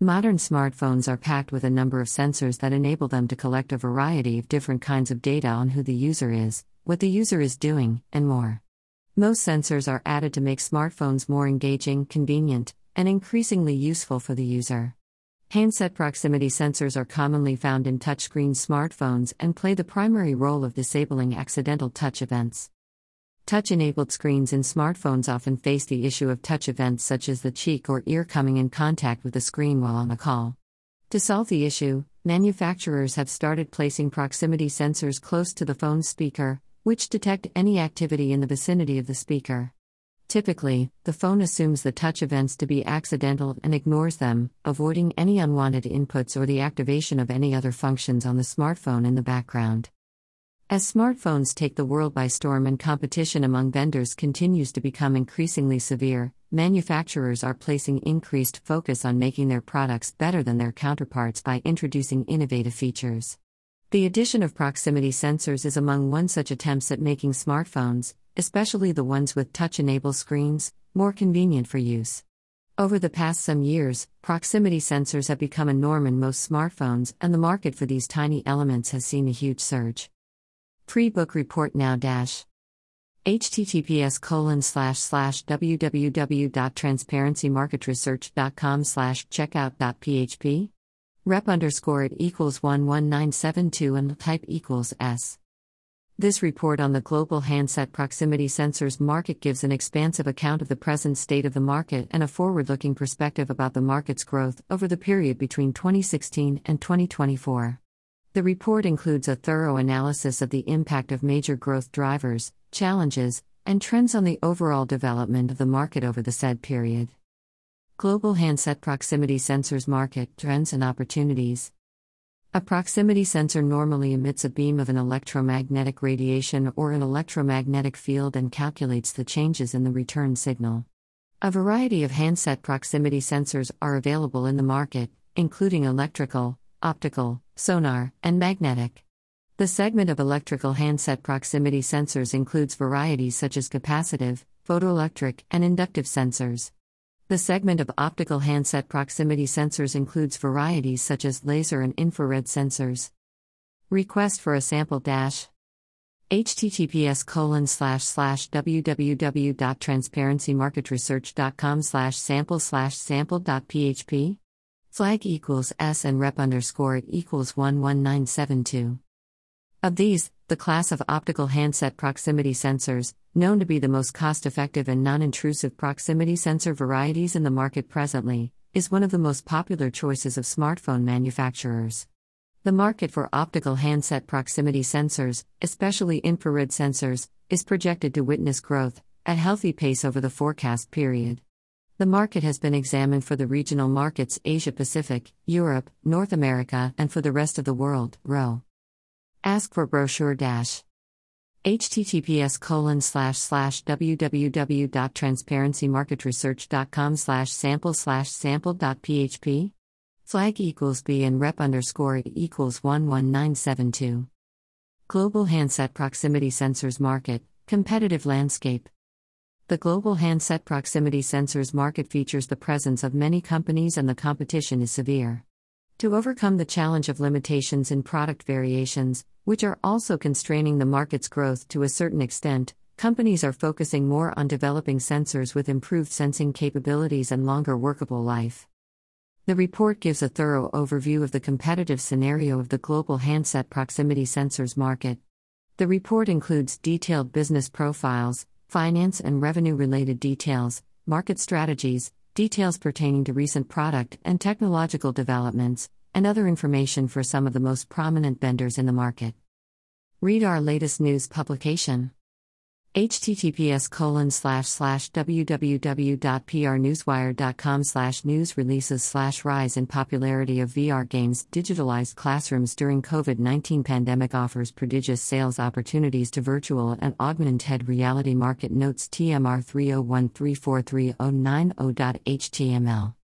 Modern smartphones are packed with a number of sensors that enable them to collect a variety of different kinds of data on who the user is, what the user is doing, and more. Most sensors are added to make smartphones more engaging, convenient, and increasingly useful for the user. Handset proximity sensors are commonly found in touchscreen smartphones and play the primary role of disabling accidental touch events. Touch-enabled screens in smartphones often face the issue of touch events such as the cheek or ear coming in contact with the screen while on a call. To solve the issue, manufacturers have started placing proximity sensors close to the phone's speaker, which detect any activity in the vicinity of the speaker. Typically, the phone assumes the touch events to be accidental and ignores them, avoiding any unwanted inputs or the activation of any other functions on the smartphone in the background. As smartphones take the world by storm and competition among vendors continues to become increasingly severe, manufacturers are placing increased focus on making their products better than their counterparts by introducing innovative features. The addition of proximity sensors is among one such attempts at making smartphones, especially the ones with touch-enabled screens, more convenient for use. Over the past some years, proximity sensors have become a norm in most smartphones, and the market for these tiny elements has seen a huge surge. Pre-book report now https://www.transparencymarketresearch.com/checkout.php? rep_it = 11972 and type =s. This report on the global handset proximity sensors market gives an expansive account of the present state of the market and a forward-looking perspective about the market's growth over the period between 2016 and 2024. The report includes a thorough analysis of the impact of major growth drivers, challenges, and trends on the overall development of the market over the said period. Global handset proximity sensors market trends and opportunities. A proximity sensor normally emits a beam of an electromagnetic radiation or an electromagnetic field and calculates the changes in the return signal. A variety of handset proximity sensors are available in the market, including electrical, optical, sonar, and magnetic. The segment of electrical handset proximity sensors includes varieties such as capacitive, photoelectric, and inductive sensors. The segment of optical handset proximity sensors includes varieties such as laser and infrared sensors. Request for a sample dash. https://www.transparencymarketresearch.com/sample/sample.php? flag =s and rep_it = 11972. Of these, the class of optical handset proximity sensors, known to be the most cost-effective and non-intrusive proximity sensor varieties in the market presently, is one of the most popular choices of smartphone manufacturers. The market for optical handset proximity sensors, especially infrared sensors, is projected to witness growth at a healthy pace over the forecast period. The market has been examined for the regional markets Asia-Pacific, Europe, North America, and for the rest of the world, row. Ask for brochure dash. https://www.transparencymarketresearch.com/sample/sample.php? flag =b and rep_it = 11972. Global handset proximity sensors market, competitive landscape. The global handset proximity sensors market features the presence of many companies and the competition is severe. To overcome the challenge of limitations in product variations, which are also constraining the market's growth to a certain extent, companies are focusing more on developing sensors with improved sensing capabilities and longer workable life. The report gives a thorough overview of the competitive scenario of the global handset proximity sensors market. The report includes detailed business profiles, finance and revenue-related details, market strategies, details pertaining to recent product and technological developments, and other information for some of the most prominent vendors in the market. Read our latest news publication. https://www.prnewswire.com/news-releases/rise in popularity of VR games. Digitalized classrooms during COVID-19 pandemic offers prodigious sales opportunities to virtual and augmented reality market. Notes TMR 301343090.html